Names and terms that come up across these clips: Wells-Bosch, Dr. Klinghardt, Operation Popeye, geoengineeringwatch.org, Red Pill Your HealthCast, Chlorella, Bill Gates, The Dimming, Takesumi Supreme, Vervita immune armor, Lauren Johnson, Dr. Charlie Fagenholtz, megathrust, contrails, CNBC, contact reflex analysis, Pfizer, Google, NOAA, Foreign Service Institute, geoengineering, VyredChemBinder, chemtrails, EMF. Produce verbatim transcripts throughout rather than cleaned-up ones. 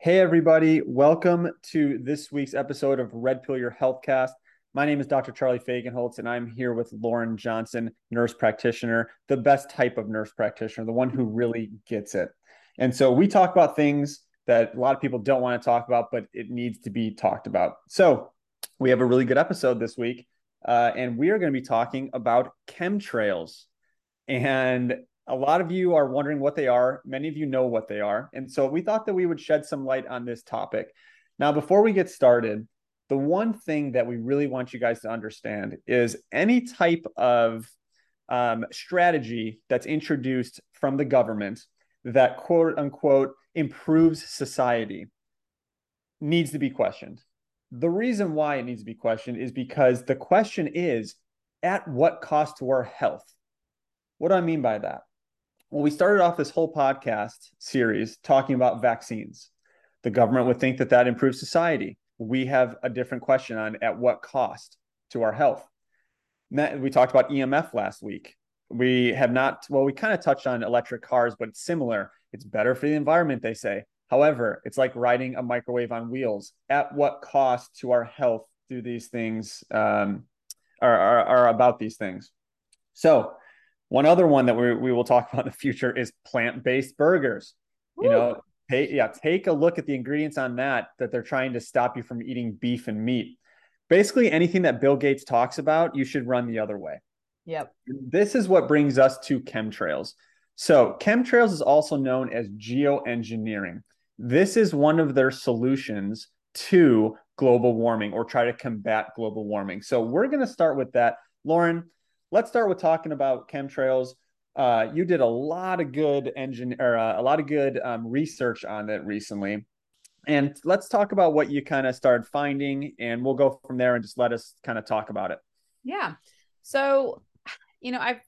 Hey everybody, welcome to this week's episode of Red Pill Your HealthCast. My name is Doctor Charlie Fagenholtz, and I'm here with Lauren Johnson, nurse practitioner, the best type of nurse practitioner, the one who really gets it. And so we talk about things that a lot of people don't want to talk about, but it needs to be talked about. So we have a really good episode this week, uh, and we are going to be talking about chemtrails. And a lot of you are wondering what they are. Many of you know what they are. And so we thought that we would shed some light on this topic. Now, before we get started, the one thing that we really want you guys to understand is any type of um, strategy that's introduced from the government that, quote unquote, improves society needs to be questioned. The reason why it needs to be questioned is because the question is, at what cost to our health? What do I mean by that? Well, we started off this whole podcast series talking about vaccines. The government would think that that improves society. We have a different question on at what cost to our health. We talked about E M F last week. We have not, well, we kind of touched on electric cars, but it's similar. It's better for the environment, they say. However, it's like riding a microwave on wheels. At what cost to our health do these things, um, are, are, are about these things? So, one other one that we, we will talk about in the future is plant-based burgers. Ooh. You know, take, yeah, take a look at the ingredients on that, that they're trying to stop you from eating beef and meat. Basically, anything that Bill Gates talks about, you should run the other way. Yep. This is what brings us to chemtrails. So chemtrails is also known as geoengineering. This is one of their solutions to global warming, or try to combat global warming. So we're going to start with that. Lauren, let's start with talking about chemtrails. Uh, you did a lot of good engine, or uh, a lot of good um, research on it recently, and let's talk about what you kind of started finding, and we'll go from there and just let us kind of talk about it. Yeah. So, you know, I've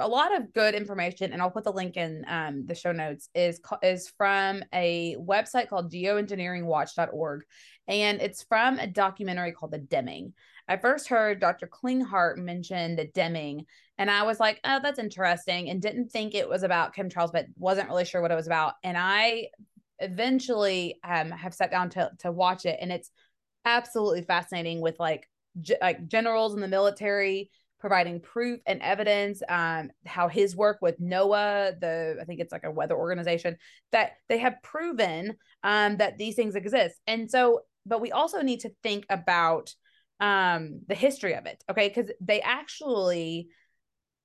a lot of good information, and I'll put the link in um, the show notes. is is from a website called geoengineering watch dot org, and it's from a documentary called The Dimming. I first heard Doctor Klinghardt mention The Dimming, and I was like, oh, that's interesting, and didn't think it was about chemtrails, but wasn't really sure what it was about. And I eventually um, have sat down to, to watch it, and it's absolutely fascinating with like, g- like generals in the military providing proof and evidence, um, how his work with NOAA, the I think it's like a weather organization, that they have proven um, that these things exist. And so, but we also need to think about um the history of it, okay? Because they actually,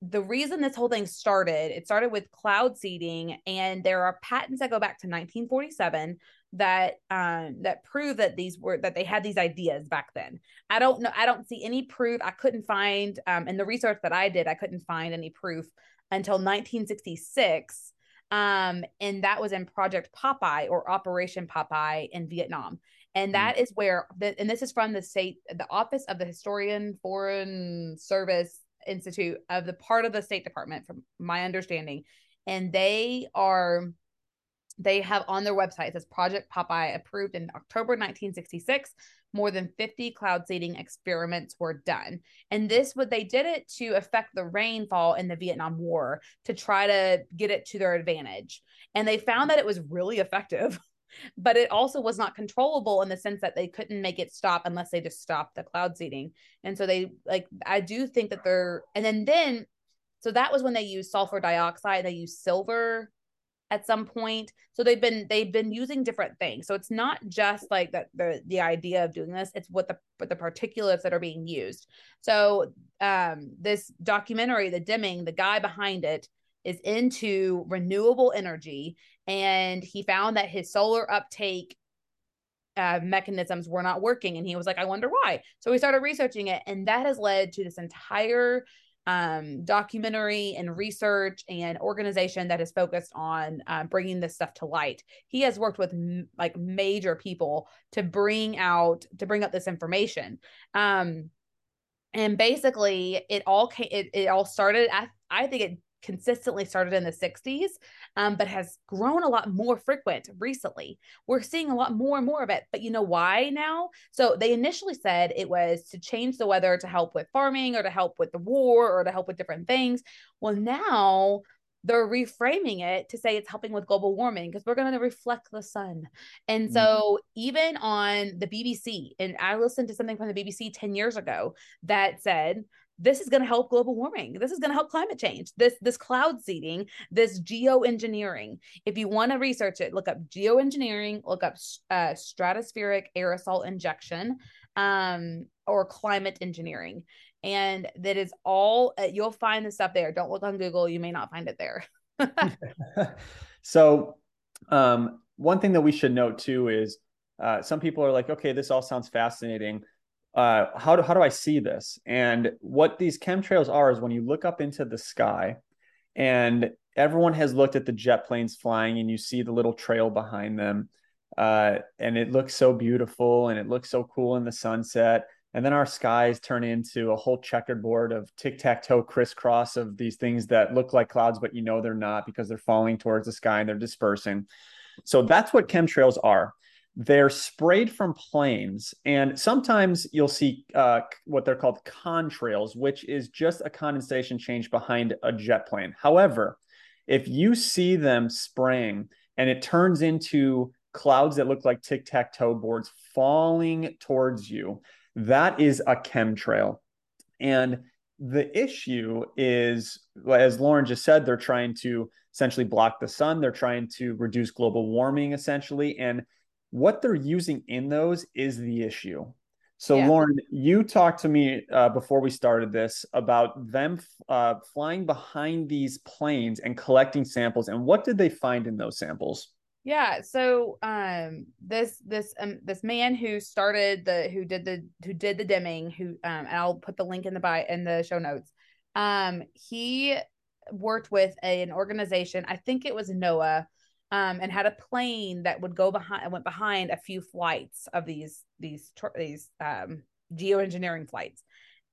the reason this whole thing started, it started with cloud seeding, and there are patents that go back to nineteen forty-seven that um that prove that these were that they had these ideas back then. I don't know, I don't see any proof. I couldn't find um in the research that I did, I couldn't find any proof until nineteen sixty-six, um and that was in Project Popeye, or Operation Popeye, in Vietnam. And that is where, the, and this is from the state, the Office of the Historian, Foreign Service Institute, of the part of the State Department, from my understanding. And they are, they have on their website, it says Project Popeye approved in October nineteen sixty-six. More than fifty cloud seeding experiments were done. And this, what they did it to affect the rainfall in the Vietnam War, to try to get it to their advantage. And they found that it was really effective. But it also was not controllable, in the sense that they couldn't make it stop unless they just stopped the cloud seeding. And so they, like, I do think that they're, and then, then, so that was when they used sulfur dioxide, they used silver at some point. So they've been, they've been using different things. So it's not just like that, the, the idea of doing this, it's what the, what the particulates that are being used. So um, this documentary, The Dimming, the guy behind it is into renewable energy, and he found that his solar uptake uh, mechanisms were not working. And he was like, I wonder why. So we started researching it, and that has led to this entire um, documentary and research and organization that is focused on uh, bringing this stuff to light. He has worked with m- like major people to bring out, to bring up this information. Um, and basically it all came, it, it all started, I, I think it consistently started in the sixties, um, but has grown a lot more frequent recently. We're seeing a lot more and more of it, but you know why now? So they initially said it was to change the weather, to help with farming, or to help with the war, or to help with different things. Well, now they're reframing it to say it's helping with global warming because we're going to reflect the sun. And mm-hmm. so even on the B B C, and I listened to something from the B B C ten years ago that said, this is going to help global warming. This is going to help climate change. This, this cloud seeding, this geoengineering. If you want to research it, look up geoengineering, look up uh, stratospheric aerosol injection um, or climate engineering. And that is all, uh, you'll find this stuff there. Don't look on Google. You may not find it there. So um, one thing that we should note too is uh, some people are like, okay, this all sounds fascinating. Uh, how do, how do I see this? And what these chemtrails are is when you look up into the sky, and everyone has looked at the jet planes flying and you see the little trail behind them. Uh, and it looks so beautiful and it looks so cool in the sunset. And then our skies turn into a whole checkerboard of tic-tac-toe crisscross of these things that look like clouds, but you know, they're not because they're falling towards the sky and they're dispersing. So that's what chemtrails are. They're sprayed from planes, and sometimes you'll see uh, what they're called contrails, which is just a condensation change behind a jet plane. However, if you see them spraying and it turns into clouds that look like tic-tac-toe boards falling towards you, that is a chemtrail. And the issue is, as Lauren just said, they're trying to essentially block the sun. They're trying to reduce global warming, essentially, and what they're using in those is the issue. So yeah. Lauren, you talked to me uh, before we started this about them uh, flying behind these planes and collecting samples. And what did they find in those samples? Yeah. So um, this, this, um, this man who started the, who did the, who did the dimming, who, um, and I'll put the link in the bio, in the show notes. Um, he worked with a, an organization, I think it was NOAA, Um, and had a plane that would go behind, went behind a few flights of these these these um, geoengineering flights,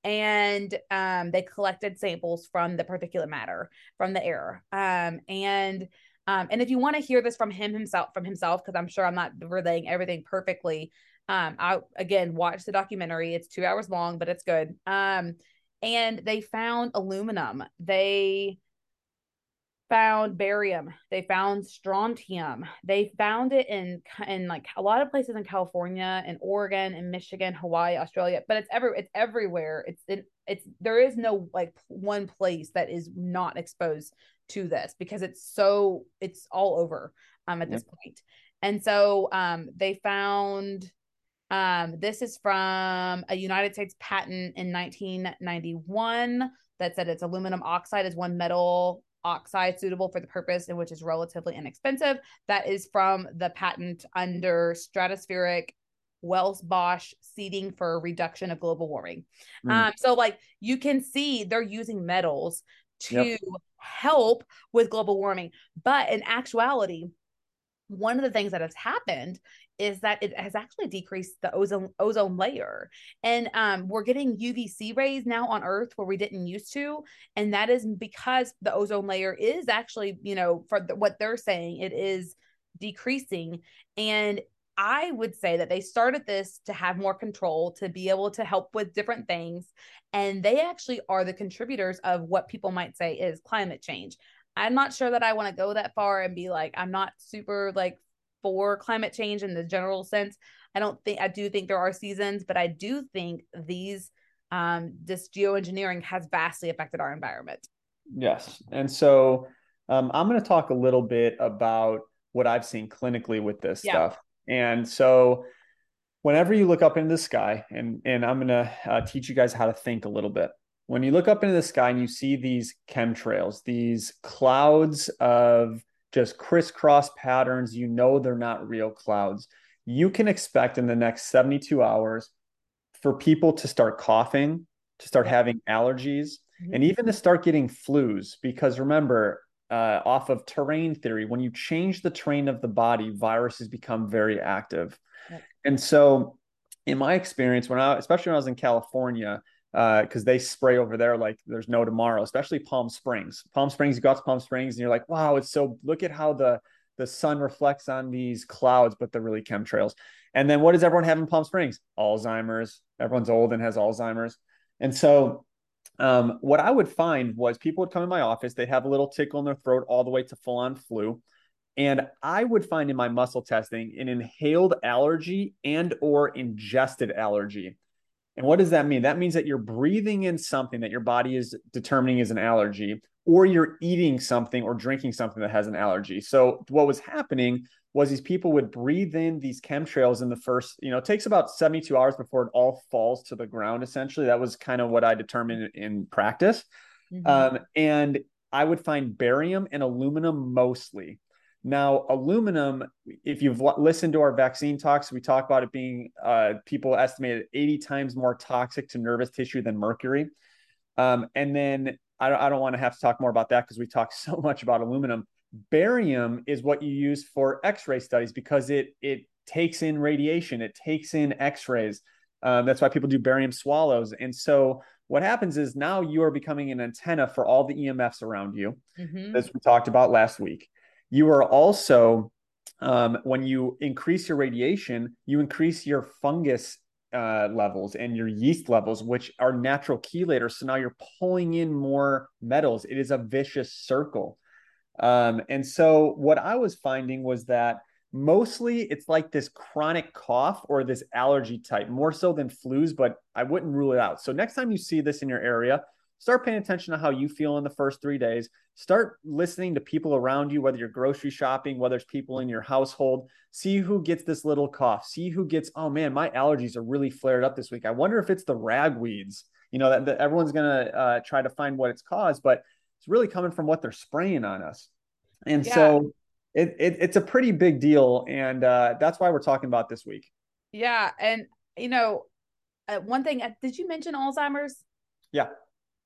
and um, they collected samples from the particulate matter from the air. Um, and um, and if you want to hear this from him himself, from himself, because I'm sure I'm not relaying everything perfectly. Um, I again watch the documentary. It's two hours long, but it's good. Um, and they found aluminum. They found barium, they found strontium, they found it in in like a lot of places in California and Oregon and Michigan, Hawaii, Australia, but it's every it's everywhere. It's in, it's there is no like one place that is not exposed to this because it's so it's all over um at this yeah. point. And so um they found um this is from a United States patent in nineteen ninety-one that said it's aluminum oxide is one metal oxide suitable for the purpose and which is relatively inexpensive. That is from the patent under stratospheric Wells-Bosch seeding for reduction of global warming. Mm. Um, so like you can see they're using metals to yep. help with global warming. But in actuality, one of the things that has happened is that it has actually decreased the ozone ozone layer. And um, we're getting U V C rays now on Earth where we didn't used to. And that is because the ozone layer is actually, you know, for the, what they're saying, it is decreasing. And I would say that they started this to have more control, to be able to help with different things. And they actually are the contributors of what people might say is climate change. I'm not sure that I want to go that far and be like, I'm not super like for climate change in the general sense. I don't think, I do think there are seasons, but I do think these, um, this geoengineering has vastly affected our environment. Yes. And so um, I'm going to talk a little bit about what I've seen clinically with this yeah. stuff. And so whenever you look up into the sky, and, and I'm going to uh, teach you guys how to think a little bit. When you look up into the sky and you see these chemtrails, these clouds of just crisscross patterns, you know they're not real clouds. You can expect in the next seventy-two hours for people to start coughing, to start having allergies, mm-hmm. and even to start getting flus. Because remember, uh, off of terrain theory, when you change the terrain of the body, viruses become very active. Yep. And so in my experience, when I, especially when I was in California, Uh, because they spray over there like there's no tomorrow, especially Palm Springs. Palm Springs, you go out to Palm Springs and you're like, wow, it's so, look at how the, the sun reflects on these clouds, but they're really chemtrails. And then what does everyone have in Palm Springs? Alzheimer's. Everyone's old and has Alzheimer's. And so um, what I would find was people would come in my office, they'd have a little tickle in their throat all the way to full-on flu. And I would find in my muscle testing an inhaled allergy and or ingested allergy. And what does that mean? That means that you're breathing in something that your body is determining is an allergy, or you're eating something or drinking something that has an allergy. So what was happening was these people would breathe in these chemtrails in the first, you know, it takes about seventy-two hours before it all falls to the ground, essentially. That was kind of what I determined in practice. Mm-hmm. Um, and I would find barium and aluminum mostly. Now, aluminum, if you've listened to our vaccine talks, we talk about it being, uh, people estimated eighty times more toxic to nervous tissue than mercury. Um, and then I don't, I don't want to have to talk more about that because we talk so much about aluminum. Barium is what you use for x-ray studies because it it takes in radiation, it takes in x-rays. Um, that's why people do barium swallows. And so what happens is now you are becoming an antenna for all the E M Fs around you, mm-hmm. as we talked about last week. You are also, um, when you increase your radiation, you increase your fungus uh, levels and your yeast levels, which are natural chelators. So now you're pulling in more metals. It is a vicious circle. Um, and so what I was finding was that mostly it's like this chronic cough or this allergy type, more so than flus, but I wouldn't rule it out. So next time you see this in your area, start paying attention to how you feel in the first three days. Start listening to people around you, whether you're grocery shopping, whether it's people in your household. See who gets this little cough. See who gets, oh man, my allergies are really flared up this week. I wonder if it's the ragweeds. You know, that, that everyone's going to uh, try to find what it's caused, but it's really coming from what they're spraying on us. And yeah. so it, it it's a pretty big deal. And uh, that's why we're talking about this week. Yeah. And, you know, uh, one thing, uh, did you mention Alzheimer's? Yeah.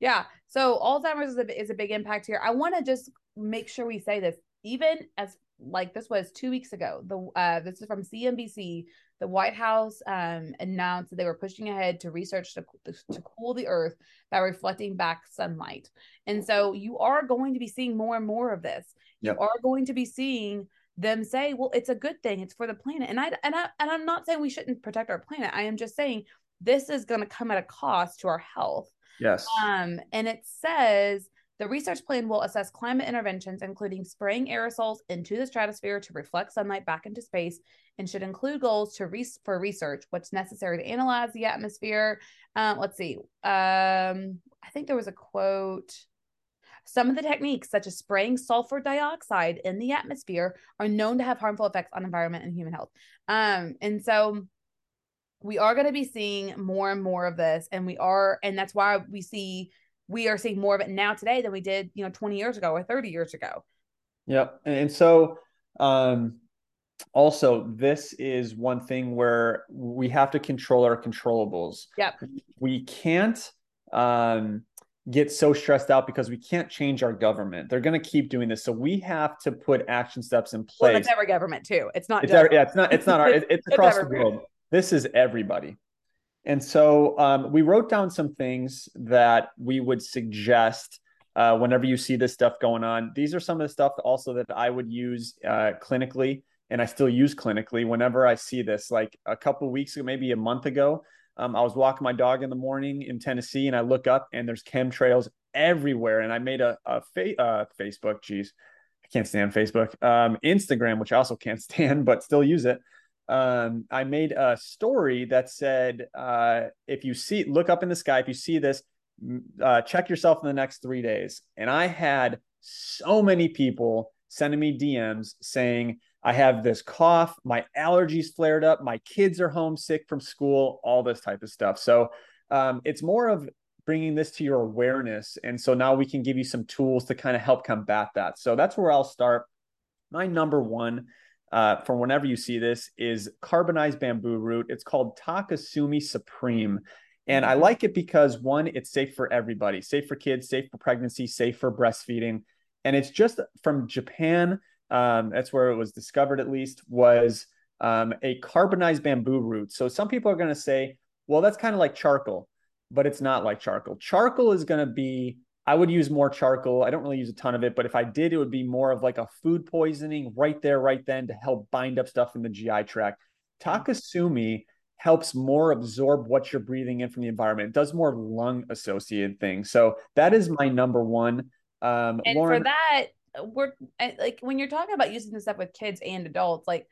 Yeah. So Alzheimer's is a, is a big impact here. I want to just make sure we say this, even as like this was two weeks ago, the, uh, this is from C N B C, the White House um, announced that they were pushing ahead to research to, to cool the earth by reflecting back sunlight. And so you are going to be seeing more and more of this. Yep. You are going to be seeing them say, well, it's a good thing. It's for the planet. And I, and I, and I'm not saying we shouldn't protect our planet. I am just saying this is going to come at a cost to our health. Yes. Um, and it says the research plan will assess climate interventions, including spraying aerosols into the stratosphere to reflect sunlight back into space, and should include goals to re- for research, what's necessary to analyze the atmosphere. Uh, let's see. Um, I think there was a quote. Some of the techniques, such as spraying sulfur dioxide in the atmosphere, are known to have harmful effects on environment and human health. Um, and so we are going to be seeing more and more of this, and we are, and that's why we see, we are seeing more of it now today than we did, you know, twenty years ago or thirty years ago. Yep. And so, um, also this is one thing where we have to control our controllables. Yep. We can't, um, get so stressed out because we can't change our government. They're going to keep doing this. So we have to put action steps in place. Well, it's every government too. It's not, it's just, every, yeah, it's not, it's not our, it's, it's across it's the world. This is everybody. And so um, we wrote down some things that we would suggest uh, whenever you see this stuff going on. These are some of the stuff also that I would use uh, clinically, and I still use clinically whenever I see this. Like a couple of weeks ago, maybe a month ago, um, I was walking my dog in the morning in Tennessee, and I look up and there's chemtrails everywhere. And I made a, a fa- uh, Facebook, geez, I can't stand Facebook, um, Instagram, which I also can't stand, but still use it. Um, I made a story that said, uh, if you see, look up in the sky, if you see this, uh, check yourself in the next three days. And I had so many people sending me D Ms saying, I have this cough, my allergies flared up, my kids are homesick from school, all this type of stuff. So, um, it's more of bringing this to your awareness. And so now we can give you some tools to kind of help combat that. So that's where I'll start. My number one Uh, for whenever you see this is carbonized bamboo root. It's called Takesumi Supreme. And I like it because one, it's safe for everybody, safe for kids, safe for pregnancy, safe for breastfeeding. And it's just from Japan. Um, that's where it was discovered, at least, was um, a carbonized bamboo root. So some people are going to say, well, that's kind of like charcoal, but it's not like charcoal. Charcoal is going to be, I would use more charcoal. I don't really use a ton of it, but if I did, it would be more of like a food poisoning right there, right then, to help bind up stuff in the G I tract. Takesumi helps more absorb what you're breathing in from the environment. It does more lung associated things. So that is my number one. Um, and Lauren, for that, we're like, when you're talking about using this up with kids and adults, like,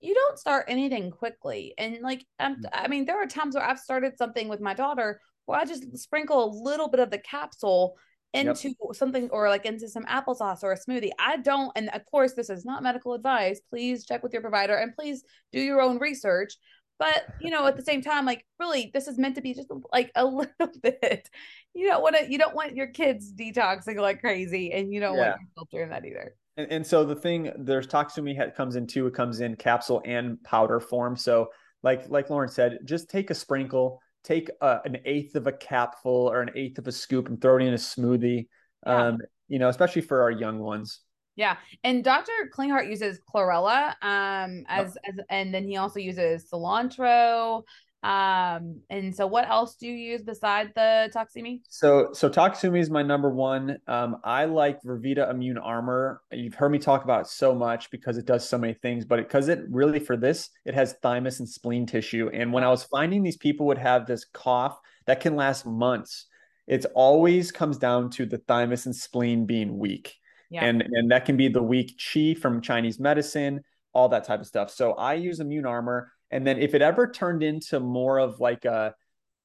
you don't start anything quickly. And like, I'm, I mean, there are times where I've started something with my daughter where I just sprinkle a little bit of the capsule into yep. something, or like into some applesauce or a smoothie. I don't, and of course, this is not medical advice. Please check with your provider and please do your own research. But, you know, at the same time, like, really, this is meant to be just like a little bit. You don't want to, you don't want your kids detoxing like crazy, and you don't yeah. want your filter in that either. And, and so the thing, there's Takesumi comes in too. It comes in capsule and powder form. So like, like Lauren said, just take a sprinkle, take a, an eighth of a capful or an eighth of a scoop and throw it in a smoothie, yeah. um, you know, especially for our young ones. Yeah. And Doctor Klinghardt uses chlorella, um, as, oh. as, and then he also uses cilantro. Um, and so what else do you use besides the Takesumi? So, so Takesumi is my number one. Um, I like Vervita Immune Armor. You've heard me talk about it so much because it does so many things, but it, cause it really, for this, it has thymus and spleen tissue. And when I was finding these people would have this cough that can last months, it's always comes down to the thymus and spleen being weak. Yeah. And, and that can be the weak qi from Chinese medicine, all that type of stuff. So I use Immune Armor. And then if it ever turned into more of like a,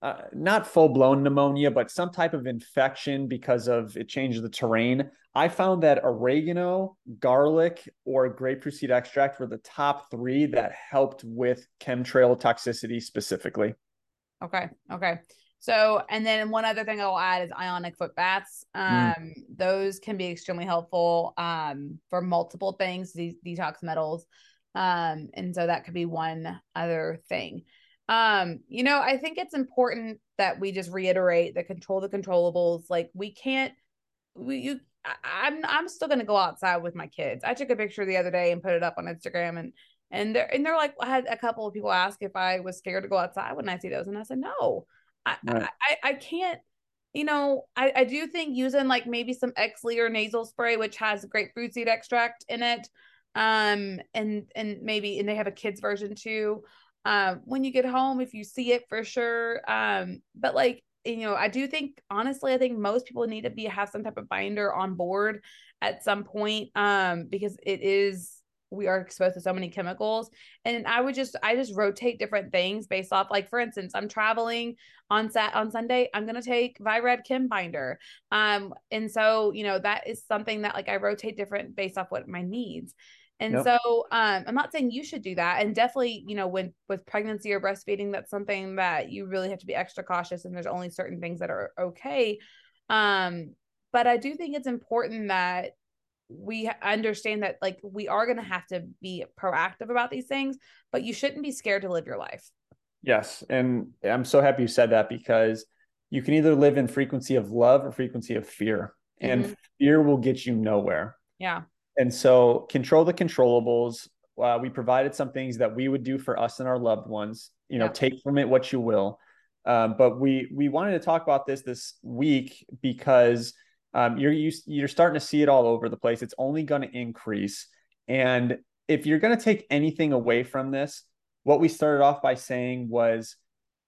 uh, not full blown pneumonia, but some type of infection because of it changed the terrain, I found that oregano, garlic, or grapefruit seed extract were the top three that helped with chemtrail toxicity specifically. Okay. Okay. So, and then one other thing I'll add is ionic foot baths. Um, mm. Those can be extremely helpful um, for multiple things, these detox metals. Um, and so that could be one other thing. Um, you know, I think it's important that we just reiterate that control the controllables. Like we can't, we, you, I, I'm, I'm still going to go outside with my kids. I took a picture the other day and put it up on Instagram, and, and they're, and they're like, I had a couple of people ask if I was scared to go outside when I see those. And I said, no, I, right. I, I, I can't. You know, I, I do think using like maybe some Xlear nasal spray, which has grapefruit seed extract in it. Um, and, and maybe, and they have a kid's version too. Um, uh, when you get home, if you see it, for sure. Um, but like, you know, I do think, honestly, I think most people need to be, have some type of binder on board at some point. Um, because it is, we are exposed to so many chemicals, and I would just, I just rotate different things based off, like, for instance, I'm traveling on Sat on Sunday, I'm going to take VyredChemBinder. Um, and so, you know, that is something that like I rotate different based off what my needs. And yep. so, um, I'm not saying you should do that. And definitely, you know, when with pregnancy or breastfeeding, that's something that you really have to be extra cautious, and there's only certain things that are okay. Um, but I do think it's important that we understand that like we are going to have to be proactive about these things, but you shouldn't be scared to live your life. Yes. And I'm so happy you said that, because you can either live in frequency of love or frequency of fear, mm-hmm. and fear will get you nowhere. Yeah. And so control the controllables. Uh, we provided some things that we would do for us and our loved ones, you know, yeah. take from it what you will. Um, but we, we wanted to talk about this this week because Um, you're you, you're starting to see it all over the place. It's only going to increase. And if you're going to take anything away from this, what we started off by saying was,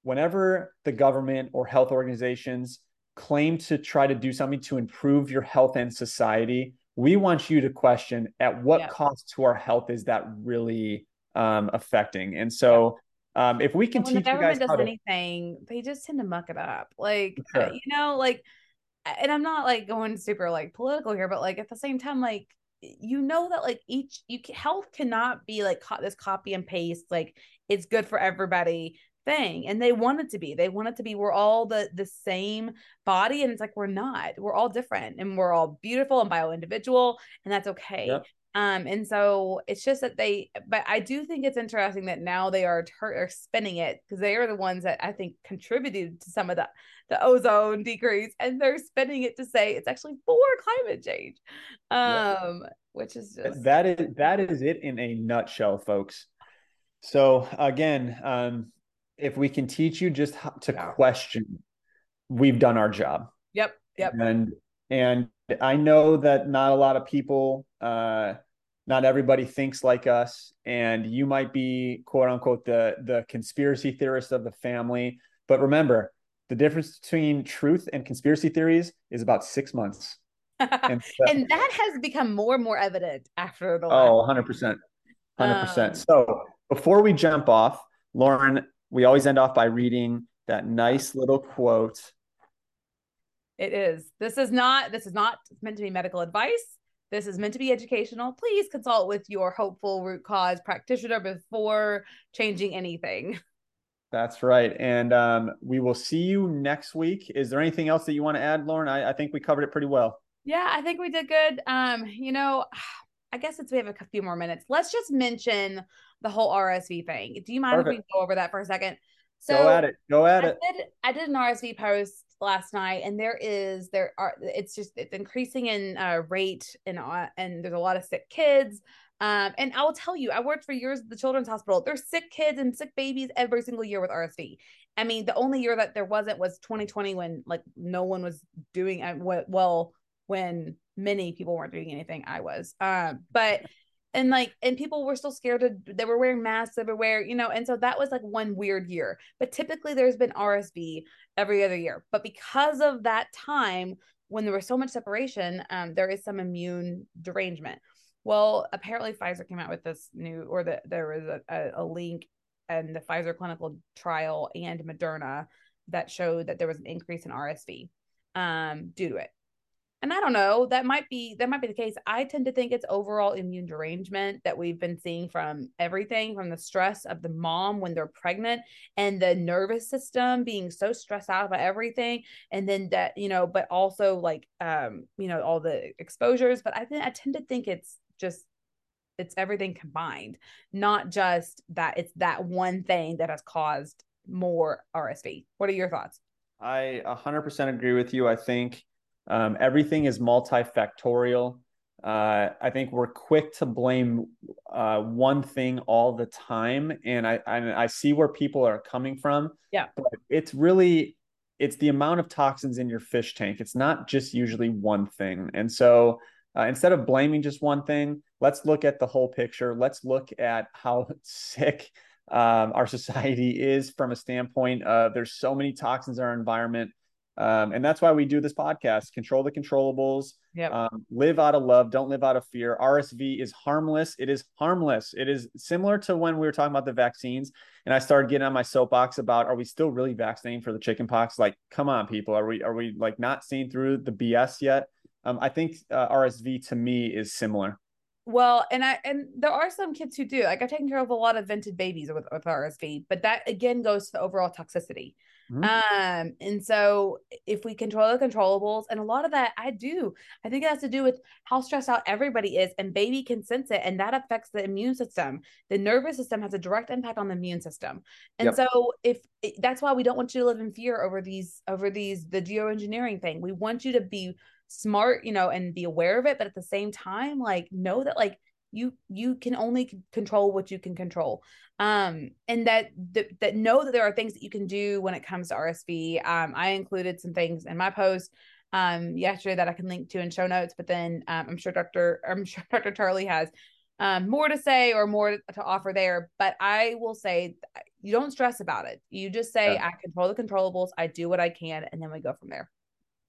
whenever the government or health organizations claim to try to do something to improve your health and society, we want you to question at what yeah. cost to our health is that really um, affecting. And so um, if we can teach you guys how to- When the government does anything, they just tend to muck it up. Like, sure. uh, you know, like- and I'm not like going super like political here, but like at the same time, like, you know, that like each you can, health cannot be like co- this copy and paste, like it's good for everybody thing. And they want it to be, they want it to be, we're all the, the same body. And it's like, we're not, we're all different, and we're all beautiful and bio individual, and that's okay. Yep. Um, and so it's just that they, but I do think it's interesting that now they are, ter- are spinning it, because they are the ones that I think contributed to some of the, the ozone decrease, and they're spinning it to say it's actually for climate change. Um, yeah. Which is just, that is, that is it in a nutshell, folks. So again, um, if we can teach you just how to yeah. question, we've done our job. Yep. Yep. And, and I know that not a lot of people, uh, Not everybody thinks like us, and you might be, quote unquote, the, the conspiracy theorist of the family. But remember, the difference between truth and conspiracy theories is about six months. And, so, and that has become more and more evident after the last. Oh, one hundred percent. one hundred percent. Um, so before we jump off, Lauren, we always end off by reading that nice little quote. It is. This is not, this is not meant to be medical advice. This is meant to be educational. Please consult with your hopeful root cause practitioner before changing anything. That's right. And um, we will see you next week. Is there anything else that you want to add, Lauren? I, I think we covered it pretty well. Yeah, I think we did good. Um, you know, I guess since we have a few more minutes, let's just mention the whole R S V thing. Do you mind Perfect. If we go over that for a second? So go at it. Go at I it. Did, I did an R S V post last night, and there is there are it's just it's increasing in uh, rate, and uh, and there's a lot of sick kids. Um, and I will tell you, I worked for years at the Children's Hospital. There's sick kids and sick babies every single year with R S V. I mean, the only year that there wasn't was twenty twenty, when like no one was doing well. When many people weren't doing anything, I was. Um, but and like and people were still scared to, they were wearing masks everywhere, you know, and so that was like one weird year. But typically there's been R S V every other year. But because of that time when there was so much separation, um, there is some immune derangement. Well, apparently Pfizer came out with this new, or that there was a, a, a link in the Pfizer clinical trial and Moderna that showed that there was an increase in R S V um, due to it. And I don't know, that might be, that might be the case. I tend to think it's overall immune derangement that we've been seeing from everything, from the stress of the mom when they're pregnant and the nervous system being so stressed out about everything. And then that, you know, but also like, um, you know, all the exposures, but I think I tend to think it's just, it's everything combined, not just that it's that one thing that has caused more R S V. What are your thoughts? I a hundred percent agree with you. I think Um, everything is multifactorial. Uh, I think we're quick to blame uh, one thing all the time. And I, I I see where people are coming from. Yeah. But it's really, it's the amount of toxins in your fish tank. It's not just usually one thing. And so uh, instead of blaming just one thing, let's look at the whole picture. Let's look at how sick um, our society is from a standpoint of there's so many toxins in our environment. Um, and that's why we do this podcast, control the controllables, yep. um, live out of love. Don't live out of fear. R S V is harmless. It is harmless. It is similar to when we were talking about the vaccines, and I started getting on my soapbox about, are we still really vaccinating for the chicken pox? Like, come on, people. Are we, are we like not seeing through the B S yet? Um, I think uh, R S V to me is similar. Well, and I, and there are some kids who do, like I've taken care of a lot of vented babies with, with R S V, but that again goes to the overall toxicity. Um, and so if we control the controllables, and a lot of that I do, I think it has to do with how stressed out everybody is, and baby can sense it. And that affects the immune system. The nervous system has a direct impact on the immune system. And yep. so if that's why we don't want you to live in fear over these, over these, the geoengineering thing, we want you to be smart, you know, and be aware of it. But at the same time, like, know that like, You you can only control what you can control, um, and that, that that know that there are things that you can do when it comes to R S V. Um, I included some things in my post um, yesterday that I can link to in show notes. But then um, I'm sure Doctor I'm sure Doctor Charlie has um, more to say or more to offer there. But I will say you don't stress about it. You just say yeah. I control the controllables. I do what I can, and then we go from there.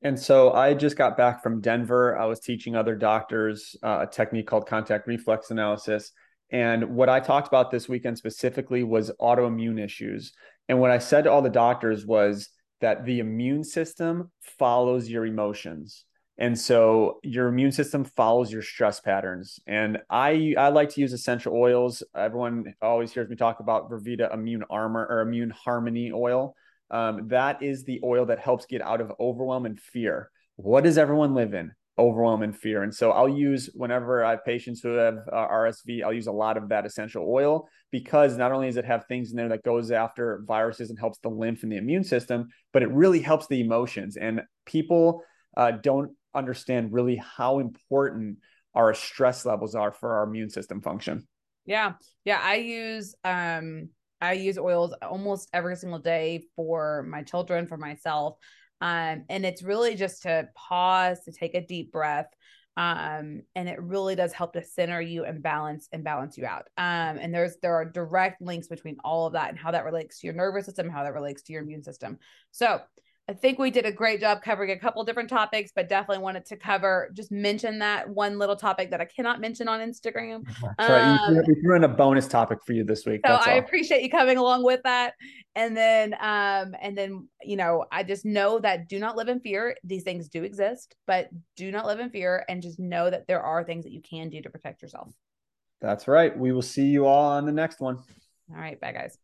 And so I just got back from Denver. I was teaching other doctors uh, a technique called contact reflex analysis. And what I talked about this weekend specifically was autoimmune issues. And what I said to all the doctors was that the immune system follows your emotions. And so your immune system follows your stress patterns. And I I like to use essential oils. Everyone always hears me talk about Vervita immune armor or immune harmony oil. Um, that is the oil that helps get out of overwhelm and fear. What does everyone live in? Overwhelm and fear. And so I'll use, whenever I have patients who have uh, R S V, I'll use a lot of that essential oil, because not only does it have things in there that goes after viruses and helps the lymph and the immune system, but it really helps the emotions. And people uh, don't understand really how important our stress levels are for our immune system function. Yeah. Yeah. I use, um, I use oils almost every single day for my children, for myself. Um, and it's really just to pause, to take a deep breath, Um, and it really does help to center you and balance and balance you out. Um, and there's, there are direct links between all of that and how that relates to your nervous system, how that relates to your immune system. So I think we did a great job covering a couple different topics, but definitely wanted to cover, just mention that one little topic that I cannot mention on Instagram. Right. Um, we threw in a bonus topic for you this week. So That's I all. appreciate you coming along with that. And then, um, and then, you know, I just know that do not live in fear. These things do exist, but do not live in fear, and just know that there are things that you can do to protect yourself. That's right. We will see you all on the next one. All right. Bye, guys.